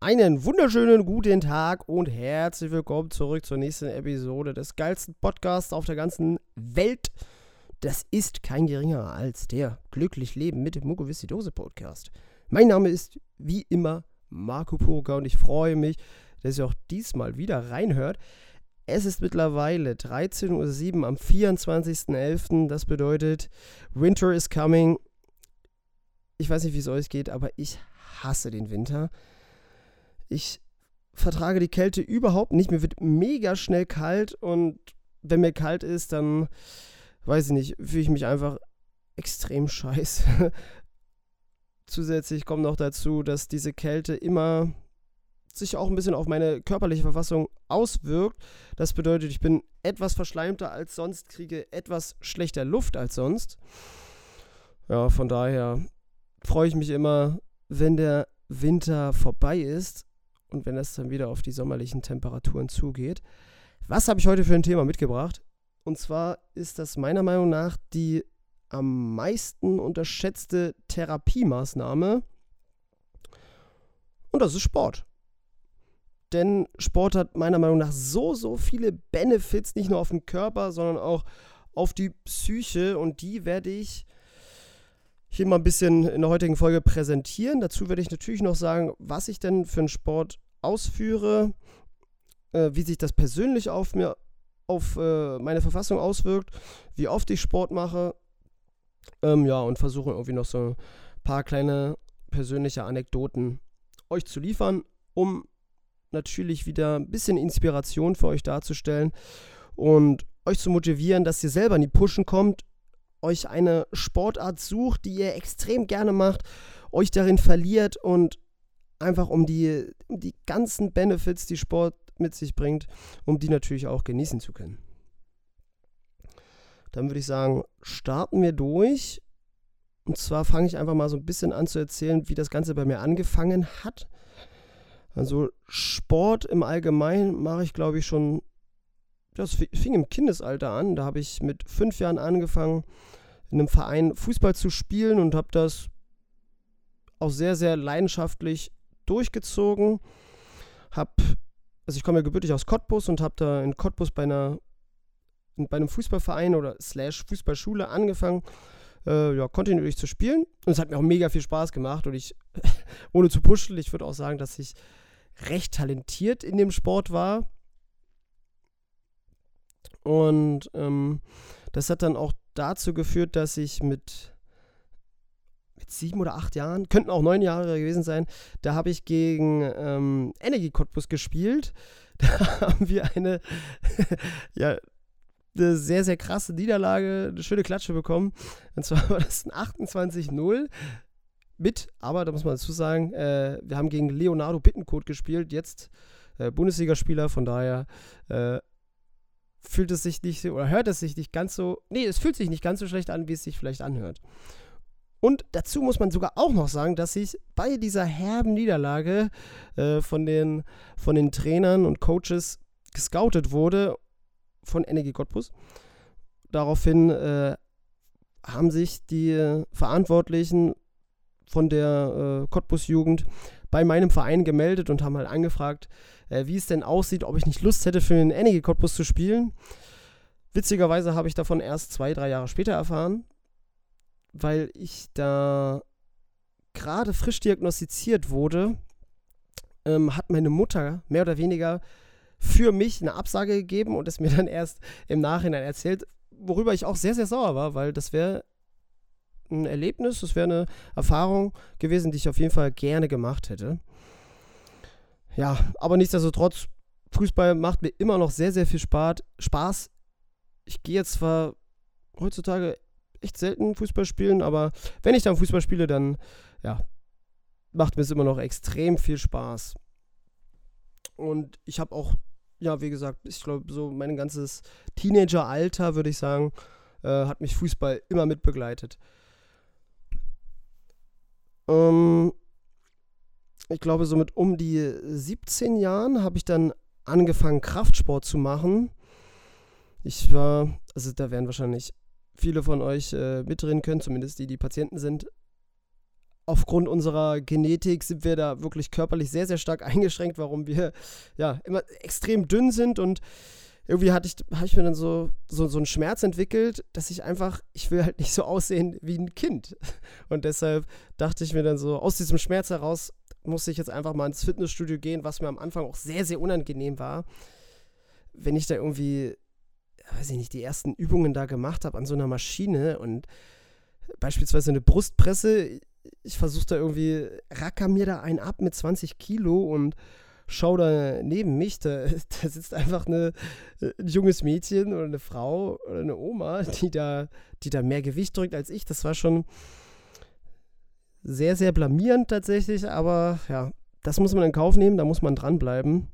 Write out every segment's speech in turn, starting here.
Einen wunderschönen guten Tag und herzlich willkommen zurück zur nächsten Episode des geilsten Podcasts auf der ganzen Welt. Das ist kein geringer als der Glücklich Leben mit dem Mukoviszidose Podcast. Mein Name ist wie immer Marco Puruka und ich freue mich, dass ihr auch diesmal wieder reinhört. Es ist mittlerweile 13:07 Uhr am 24.11. Das bedeutet, Winter is coming. Ich weiß nicht, wie es euch geht, aber ich hasse den Winter. Ich vertrage die Kälte überhaupt nicht. Mir wird mega schnell kalt und wenn mir kalt ist, dann, weiß ich nicht, fühle ich mich einfach extrem scheiße. Zusätzlich kommt noch dazu, dass diese Kälte immer sich auch ein bisschen auf meine körperliche Verfassung auswirkt. Das bedeutet, ich bin etwas verschleimter als sonst, kriege etwas schlechter Luft als sonst. Ja, von daher freue ich mich immer, wenn der Winter vorbei ist. Und wenn das dann wieder auf die sommerlichen Temperaturen zugeht. Was habe ich heute für ein Thema mitgebracht? Und zwar ist das meiner Meinung nach die am meisten unterschätzte Therapiemaßnahme. Und das ist Sport. Denn Sport hat meiner Meinung nach so viele Benefits, nicht nur auf den Körper, sondern auch auf die Psyche. Und die werde ich hier mal ein bisschen in der heutigen Folge präsentieren. Dazu werde ich natürlich noch sagen, was ich denn für einen Sport ausführe, wie sich das persönlich auf meine Verfassung auswirkt, wie oft ich Sport mache. Und versuche irgendwie noch so ein paar kleine persönliche Anekdoten euch zu liefern, um natürlich wieder ein bisschen Inspiration für euch darzustellen und euch zu motivieren, dass ihr selber in die Pushen kommt, euch eine Sportart sucht, die ihr extrem gerne macht, euch darin verliert und einfach um die ganzen Benefits, die Sport mit sich bringt, um die natürlich auch genießen zu können. Dann würde ich sagen, starten wir durch. Und zwar fange ich einfach mal so ein bisschen an zu erzählen, wie das Ganze bei mir angefangen hat. Also Sport im Allgemeinen mache ich, glaube ich, schon. Das fing im Kindesalter an, da habe ich mit 5 Jahren angefangen, in einem Verein Fußball zu spielen und habe das auch sehr, sehr leidenschaftlich durchgezogen. Ich komme ja gebürtig aus Cottbus und habe da in Cottbus bei einem Fußballverein oder / Fußballschule angefangen, kontinuierlich zu spielen. Und es hat mir auch mega viel Spaß gemacht und ich, ohne zu pushen, ich würde auch sagen, dass ich recht talentiert in dem Sport war. Und das hat dann auch dazu geführt, dass ich mit 7 oder 8 Jahren, könnten auch 9 Jahre gewesen sein, da habe ich gegen Energie Cottbus gespielt. Da haben wir eine sehr, sehr krasse Niederlage, eine schöne Klatsche bekommen. Und zwar war das ein 28-0 aber da muss man dazu sagen, wir haben gegen Leonardo Bittencourt gespielt, jetzt Bundesligaspieler, von daher es fühlt sich nicht ganz so schlecht an, wie es sich vielleicht anhört. Und dazu muss man sogar auch noch sagen, dass ich bei dieser herben Niederlage von den Trainern und Coaches gescoutet wurde von Energie Cottbus. Daraufhin haben sich die Verantwortlichen von der Cottbus-Jugend bei meinem Verein gemeldet und haben halt angefragt, wie es denn aussieht, ob ich nicht Lust hätte, für den Energie Cottbus zu spielen. Witzigerweise habe ich davon erst 2, 3 Jahre später erfahren, weil ich da gerade frisch diagnostiziert wurde, hat meine Mutter mehr oder weniger für mich eine Absage gegeben und es mir dann erst im Nachhinein erzählt, worüber ich auch sehr, sehr sauer war, weil das wäre ein Erlebnis, das wäre eine Erfahrung gewesen, die ich auf jeden Fall gerne gemacht hätte. Ja, aber nichtsdestotrotz, Fußball macht mir immer noch sehr, sehr viel Spaß. Ich gehe jetzt zwar heutzutage echt selten Fußball spielen, aber wenn ich dann Fußball spiele, dann ja, macht mir es immer noch extrem viel Spaß. Und ich habe auch, ja, wie gesagt, ich glaube, so mein ganzes Teenageralter, würde ich sagen, hat mich Fußball immer mitbegleitet. Ich glaube, so mit um die 17 Jahren habe ich dann angefangen, Kraftsport zu machen. Da werden wahrscheinlich viele von euch mitreden können, zumindest die Patienten sind. aufgrund unserer Genetik sind wir da wirklich körperlich sehr, sehr stark eingeschränkt, warum wir ja immer extrem dünn sind. Und irgendwie habe ich mir dann so einen Schmerz entwickelt, dass ich will halt nicht so aussehen wie ein Kind. Und deshalb dachte ich mir dann so, aus diesem Schmerz heraus musste ich jetzt einfach mal ins Fitnessstudio gehen, was mir am Anfang auch sehr, sehr unangenehm war. Wenn ich da irgendwie, weiß ich nicht, die ersten Übungen da gemacht habe an so einer Maschine und beispielsweise eine Brustpresse, ich versuche da irgendwie, racker mir da einen ab mit 20 Kilo und schaue da neben mich, da sitzt einfach ein junges Mädchen oder eine Frau oder eine Oma, die da mehr Gewicht drückt als ich. Das war schon sehr, sehr blamierend tatsächlich, aber ja, das muss man in Kauf nehmen, da muss man dranbleiben.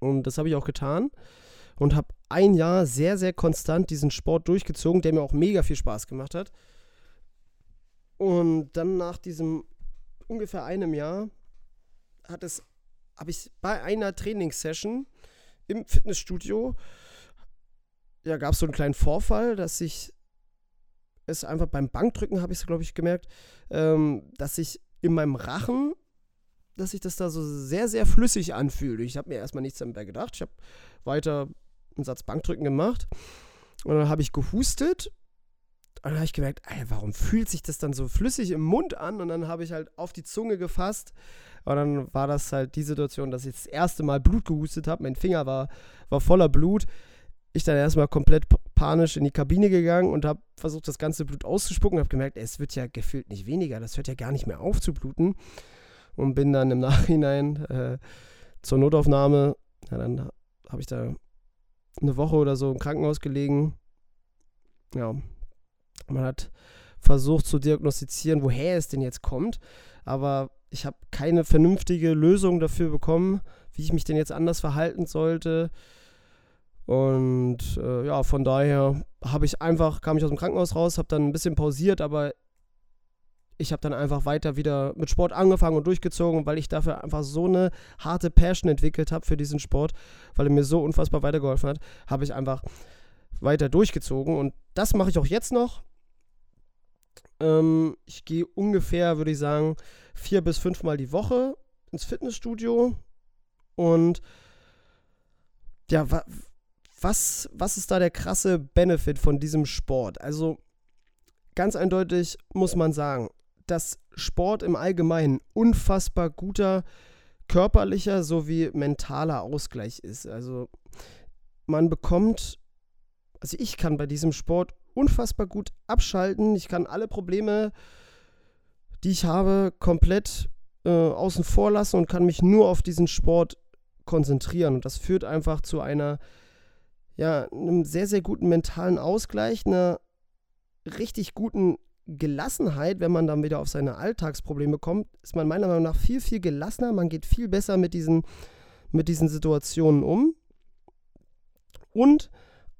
Und das habe ich auch getan und habe ein Jahr sehr, sehr konstant diesen Sport durchgezogen, der mir auch mega viel Spaß gemacht hat. Und dann nach diesem ungefähr einem Jahr habe ich bei einer Trainingssession im Fitnessstudio, ja, gab es so einen kleinen Vorfall, dass ich es einfach beim Bankdrücken, habe ich es, glaube ich, gemerkt, dass ich in meinem Rachen, dass sich das da so sehr, sehr flüssig anfühlt. Ich habe mir erstmal nichts dabei gedacht. Ich habe weiter einen Satz Bankdrücken gemacht und dann habe ich gehustet und dann habe ich gemerkt, ey, warum fühlt sich das dann so flüssig im Mund an? Und dann habe ich halt auf die Zunge gefasst und dann war das halt die Situation, dass ich das erste Mal Blut gehustet habe. Mein Finger war voller Blut. Ich dann erstmal komplett panisch in die Kabine gegangen und habe versucht, das ganze Blut auszuspucken und habe gemerkt, ey, es wird ja gefühlt nicht weniger, das hört ja gar nicht mehr auf zu bluten. Und bin dann im Nachhinein zur Notaufnahme, ja, dann habe ich da eine Woche oder so im Krankenhaus gelegen. Ja, man hat versucht zu diagnostizieren, woher es denn jetzt kommt, aber ich habe keine vernünftige Lösung dafür bekommen, wie ich mich denn jetzt anders verhalten sollte. Und ja, von daher kam ich aus dem Krankenhaus raus, habe dann ein bisschen pausiert, aber ich habe dann einfach weiter wieder mit Sport angefangen und durchgezogen, weil ich dafür einfach so eine harte Passion entwickelt habe für diesen Sport, weil er mir so unfassbar weitergeholfen hat, habe ich einfach weiter durchgezogen. Und das mache ich auch jetzt noch. Ich gehe ungefähr, würde ich sagen, 4 bis 5 Mal die Woche ins Fitnessstudio. Und ja, was ist da der krasse Benefit von diesem Sport? Also ganz eindeutig muss man sagen, dass Sport im Allgemeinen unfassbar guter körperlicher sowie mentaler Ausgleich ist. Also ich kann bei diesem Sport unfassbar gut abschalten. Ich kann alle Probleme, die ich habe, komplett außen vor lassen und kann mich nur auf diesen Sport konzentrieren. Und das führt einfach zu einem sehr, sehr guten mentalen Ausgleich, einer richtig guten Gelassenheit. Wenn man dann wieder auf seine Alltagsprobleme kommt, ist man meiner Meinung nach viel, viel gelassener. Man geht viel besser mit diesen Situationen um. Und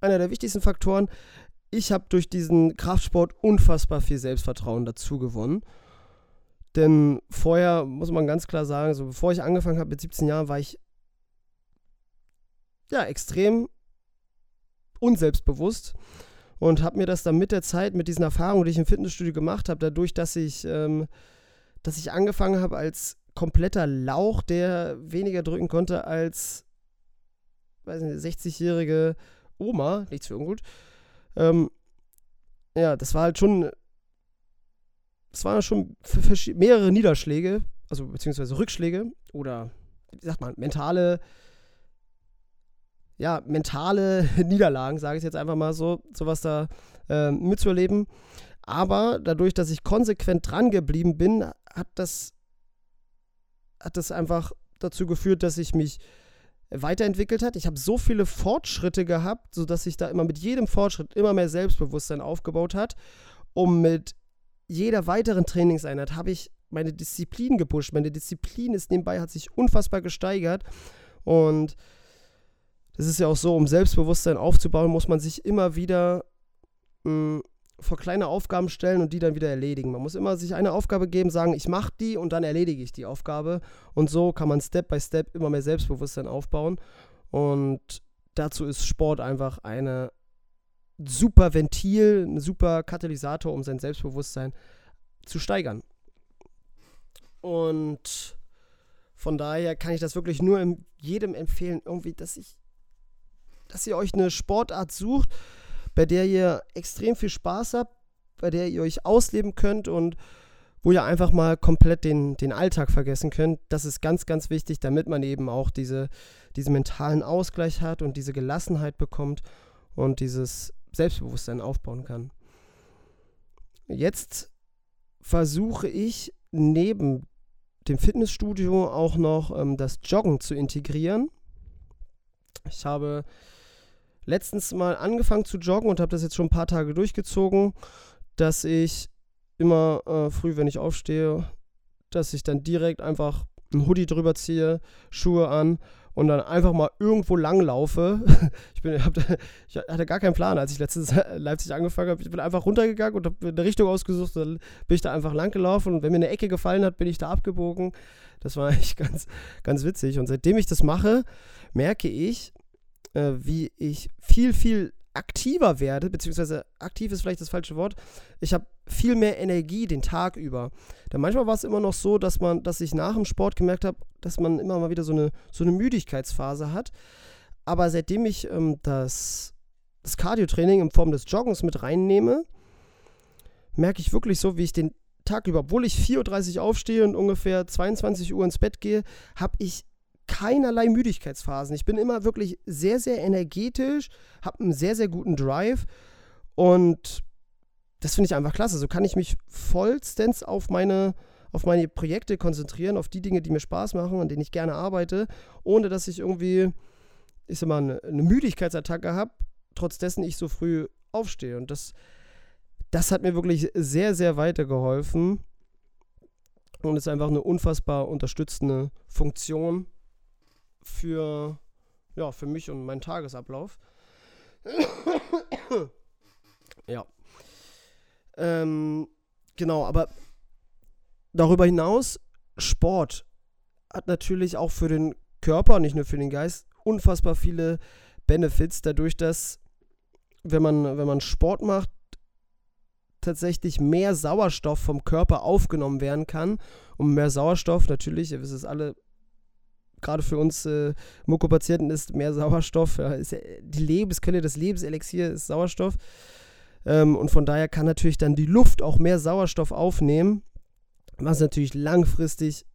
einer der wichtigsten Faktoren, ich habe durch diesen Kraftsport unfassbar viel Selbstvertrauen dazu gewonnen. Denn vorher, muss man ganz klar sagen, so bevor ich angefangen habe mit 17 Jahren, war ich ja extrem unselbstbewusst. Und habe mir das dann mit der Zeit, mit diesen Erfahrungen, die ich im Fitnessstudio gemacht habe, dadurch, dass ich angefangen habe als kompletter Lauch, der weniger drücken konnte als, weiß nicht, 60-jährige Oma, nichts für ungut. Ja, das waren schon mehrere Niederschläge, also beziehungsweise Rückschläge oder, wie sagt man, mentale Niederlagen, sage ich jetzt einfach mal so, sowas da mitzuerleben. Aber dadurch, dass ich konsequent dran geblieben bin, hat das einfach dazu geführt, dass ich mich weiterentwickelt hat. Ich habe so viele Fortschritte gehabt, sodass ich da immer mit jedem Fortschritt immer mehr Selbstbewusstsein aufgebaut hat. Und mit jeder weiteren Trainingseinheit habe ich meine Disziplin gepusht. Meine Disziplin hat sich unfassbar gesteigert. Und das ist ja auch so, um Selbstbewusstsein aufzubauen, muss man sich immer wieder vor kleine Aufgaben stellen und die dann wieder erledigen. Man muss immer sich eine Aufgabe geben, sagen, ich mache die und dann erledige ich die Aufgabe. Und so kann man Step by Step immer mehr Selbstbewusstsein aufbauen. Und dazu ist Sport einfach ein super Ventil, ein super Katalysator, um sein Selbstbewusstsein zu steigern. Und von daher kann ich das wirklich nur jedem empfehlen, irgendwie, dass ihr euch eine Sportart sucht, bei der ihr extrem viel Spaß habt, bei der ihr euch ausleben könnt und wo ihr einfach mal komplett den Alltag vergessen könnt. Das ist ganz, ganz wichtig, damit man eben auch diesen mentalen Ausgleich hat und diese Gelassenheit bekommt und dieses Selbstbewusstsein aufbauen kann. Jetzt versuche ich neben dem Fitnessstudio auch noch das Joggen zu integrieren. Ich habe letztens mal angefangen zu joggen und habe das jetzt schon ein paar Tage durchgezogen, dass ich immer früh, wenn ich aufstehe, dass ich dann direkt einfach einen Hoodie drüber ziehe, Schuhe an und dann einfach mal irgendwo langlaufe. Ich hatte gar keinen Plan, als ich letztens Leipzig angefangen habe. Ich bin einfach runtergegangen und habe eine Richtung ausgesucht, dann bin ich da einfach langgelaufen und wenn mir eine Ecke gefallen hat, bin ich da abgebogen. Das war eigentlich ganz, ganz witzig und seitdem ich das mache, merke ich, wie ich viel, viel aktiver werde, beziehungsweise aktiv ist vielleicht das falsche Wort, ich habe viel mehr Energie den Tag über. Denn manchmal war es immer noch so, dass ich nach dem Sport gemerkt habe, dass man immer mal wieder so eine Müdigkeitsphase hat. Aber seitdem ich das Cardio-Training in Form des Joggens mit reinnehme, merke ich wirklich so, wie ich den Tag über, obwohl ich 4.30 Uhr aufstehe und ungefähr 22 Uhr ins Bett gehe, habe ich keinerlei Müdigkeitsphasen. Ich bin immer wirklich sehr, sehr energetisch, habe einen sehr, sehr guten Drive und das finde ich einfach klasse. So kann ich mich vollstens auf meine Projekte konzentrieren, auf die Dinge, die mir Spaß machen, an denen ich gerne arbeite, ohne dass ich irgendwie, ich sag mal, eine Müdigkeitsattacke habe, trotz dessen ich so früh aufstehe. Und das hat mir wirklich sehr, sehr weitergeholfen und ist einfach eine unfassbar unterstützende Funktion für mich und meinen Tagesablauf. Ja. Genau, aber darüber hinaus, Sport hat natürlich auch für den Körper, nicht nur für den Geist, unfassbar viele Benefits, dadurch, dass wenn man Sport macht, tatsächlich mehr Sauerstoff vom Körper aufgenommen werden kann und mehr Sauerstoff, natürlich, ihr wisst es alle, gerade für uns Mukopatienten ist mehr Sauerstoff, ist die Lebensquelle, das Lebenselixier ist Sauerstoff. Und von daher kann natürlich dann die Luft auch mehr Sauerstoff aufnehmen, was natürlich langfristig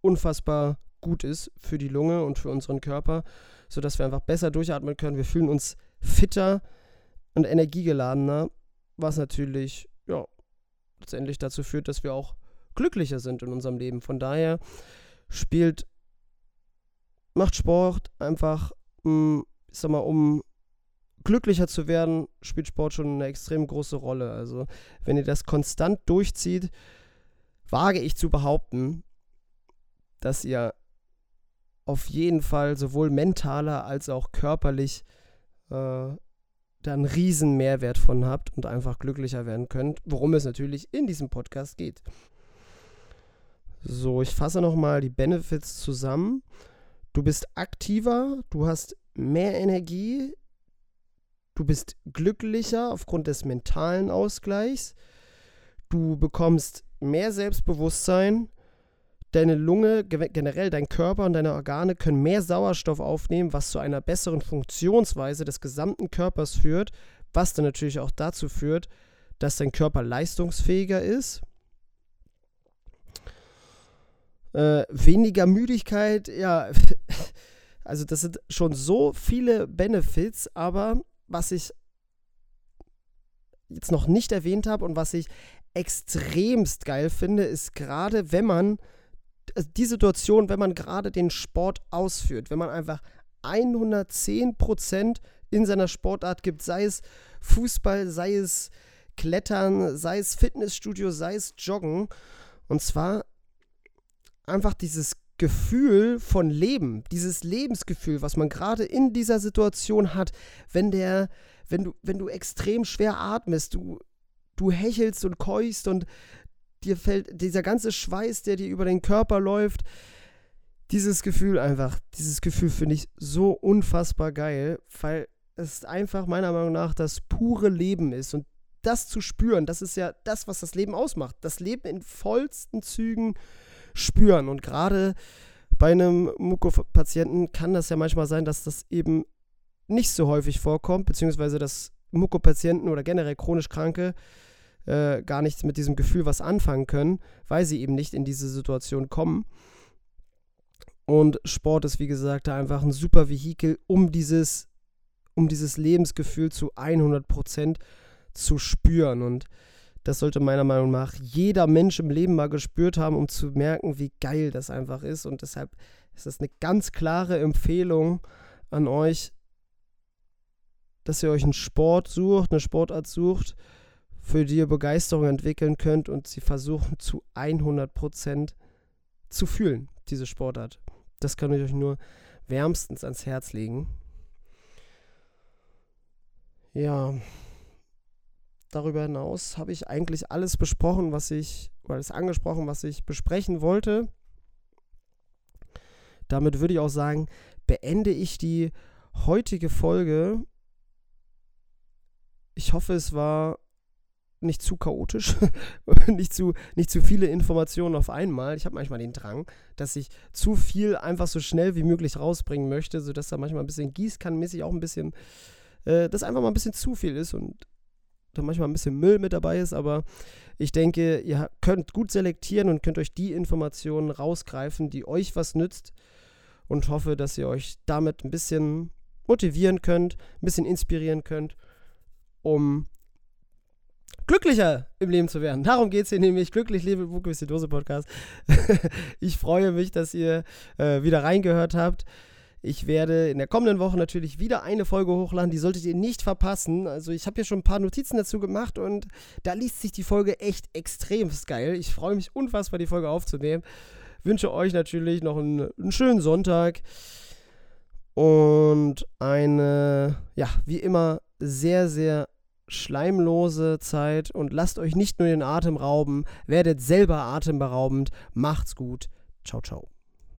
unfassbar gut ist für die Lunge und für unseren Körper, sodass wir einfach besser durchatmen können. Wir fühlen uns fitter und energiegeladener, was natürlich ja letztendlich dazu führt, dass wir auch glücklicher sind in unserem Leben. Von daher macht Sport einfach, ich sag mal, um glücklicher zu werden, spielt Sport schon eine extrem große Rolle. Also wenn ihr das konstant durchzieht, wage ich zu behaupten, dass ihr auf jeden Fall sowohl mentaler als auch körperlich da einen riesen Mehrwert von habt und einfach glücklicher werden könnt, worum es natürlich in diesem Podcast geht. So, ich fasse nochmal die Benefits zusammen. Du bist aktiver, du hast mehr Energie, du bist glücklicher aufgrund des mentalen Ausgleichs, du bekommst mehr Selbstbewusstsein, deine Lunge, generell dein Körper und deine Organe können mehr Sauerstoff aufnehmen, was zu einer besseren Funktionsweise des gesamten Körpers führt, was dann natürlich auch dazu führt, dass dein Körper leistungsfähiger ist. Weniger Müdigkeit, ja, also das sind schon so viele Benefits, aber was ich jetzt noch nicht erwähnt habe und was ich extremst geil finde, ist gerade, wenn man gerade den Sport ausführt, wenn man einfach 110% in seiner Sportart gibt, sei es Fußball, sei es Klettern, sei es Fitnessstudio, sei es Joggen, und zwar einfach dieses Gefühl von Leben, dieses Lebensgefühl, was man gerade in dieser Situation hat, wenn du extrem schwer atmest, du hechelst und keuchst und dir fällt dieser ganze Schweiß, der dir über den Körper läuft, dieses Gefühl finde ich so unfassbar geil, weil es einfach meiner Meinung nach das pure Leben ist und das zu spüren, das ist ja das, was das Leben ausmacht, das Leben in vollsten Zügen spüren. Und gerade bei einem Muko-Patienten kann das ja manchmal sein, dass das eben nicht so häufig vorkommt, beziehungsweise dass Muko-Patienten oder generell chronisch Kranke gar nichts mit diesem Gefühl was anfangen können, weil sie eben nicht in diese Situation kommen. Und Sport ist, wie gesagt, da einfach ein super Vehikel, um dieses Lebensgefühl zu 100% zu spüren. Und das sollte meiner Meinung nach jeder Mensch im Leben mal gespürt haben, um zu merken, wie geil das einfach ist. Und deshalb ist das eine ganz klare Empfehlung an euch, dass ihr euch einen Sport sucht, eine Sportart sucht, für die ihr Begeisterung entwickeln könnt und sie versuchen zu 100% zu fühlen, diese Sportart. Das kann ich euch nur wärmstens ans Herz legen. Ja, darüber hinaus habe ich eigentlich alles besprochen, was ich besprechen wollte. Damit würde ich auch sagen, beende ich die heutige Folge. Ich hoffe, es war nicht zu chaotisch, nicht zu viele Informationen auf einmal. Ich habe manchmal den Drang, dass ich zu viel einfach so schnell wie möglich rausbringen möchte, sodass da manchmal ein bisschen gießkannenmäßig auch ein bisschen, das einfach mal ein bisschen zu viel ist und da manchmal ein bisschen Müll mit dabei ist. Aber ich denke, ihr könnt gut selektieren und könnt euch die Informationen rausgreifen, die euch was nützt, und hoffe, dass ihr euch damit ein bisschen motivieren könnt, ein bisschen inspirieren könnt, um glücklicher im Leben zu werden. Darum geht es hier nämlich. Glücklich lebe, Mukoviszidose Podcast. Ich freue mich, dass ihr wieder reingehört habt. Ich werde in der kommenden Woche natürlich wieder eine Folge hochladen. Die solltet ihr nicht verpassen. Also ich habe hier schon ein paar Notizen dazu gemacht und da liest sich die Folge echt extrem geil. Ich freue mich unfassbar, die Folge aufzunehmen. Wünsche euch natürlich noch einen schönen Sonntag und eine, ja, wie immer, sehr, sehr schleimlose Zeit, und lasst euch nicht nur den Atem rauben, werdet selber atemberaubend. Macht's gut. Ciao, ciao.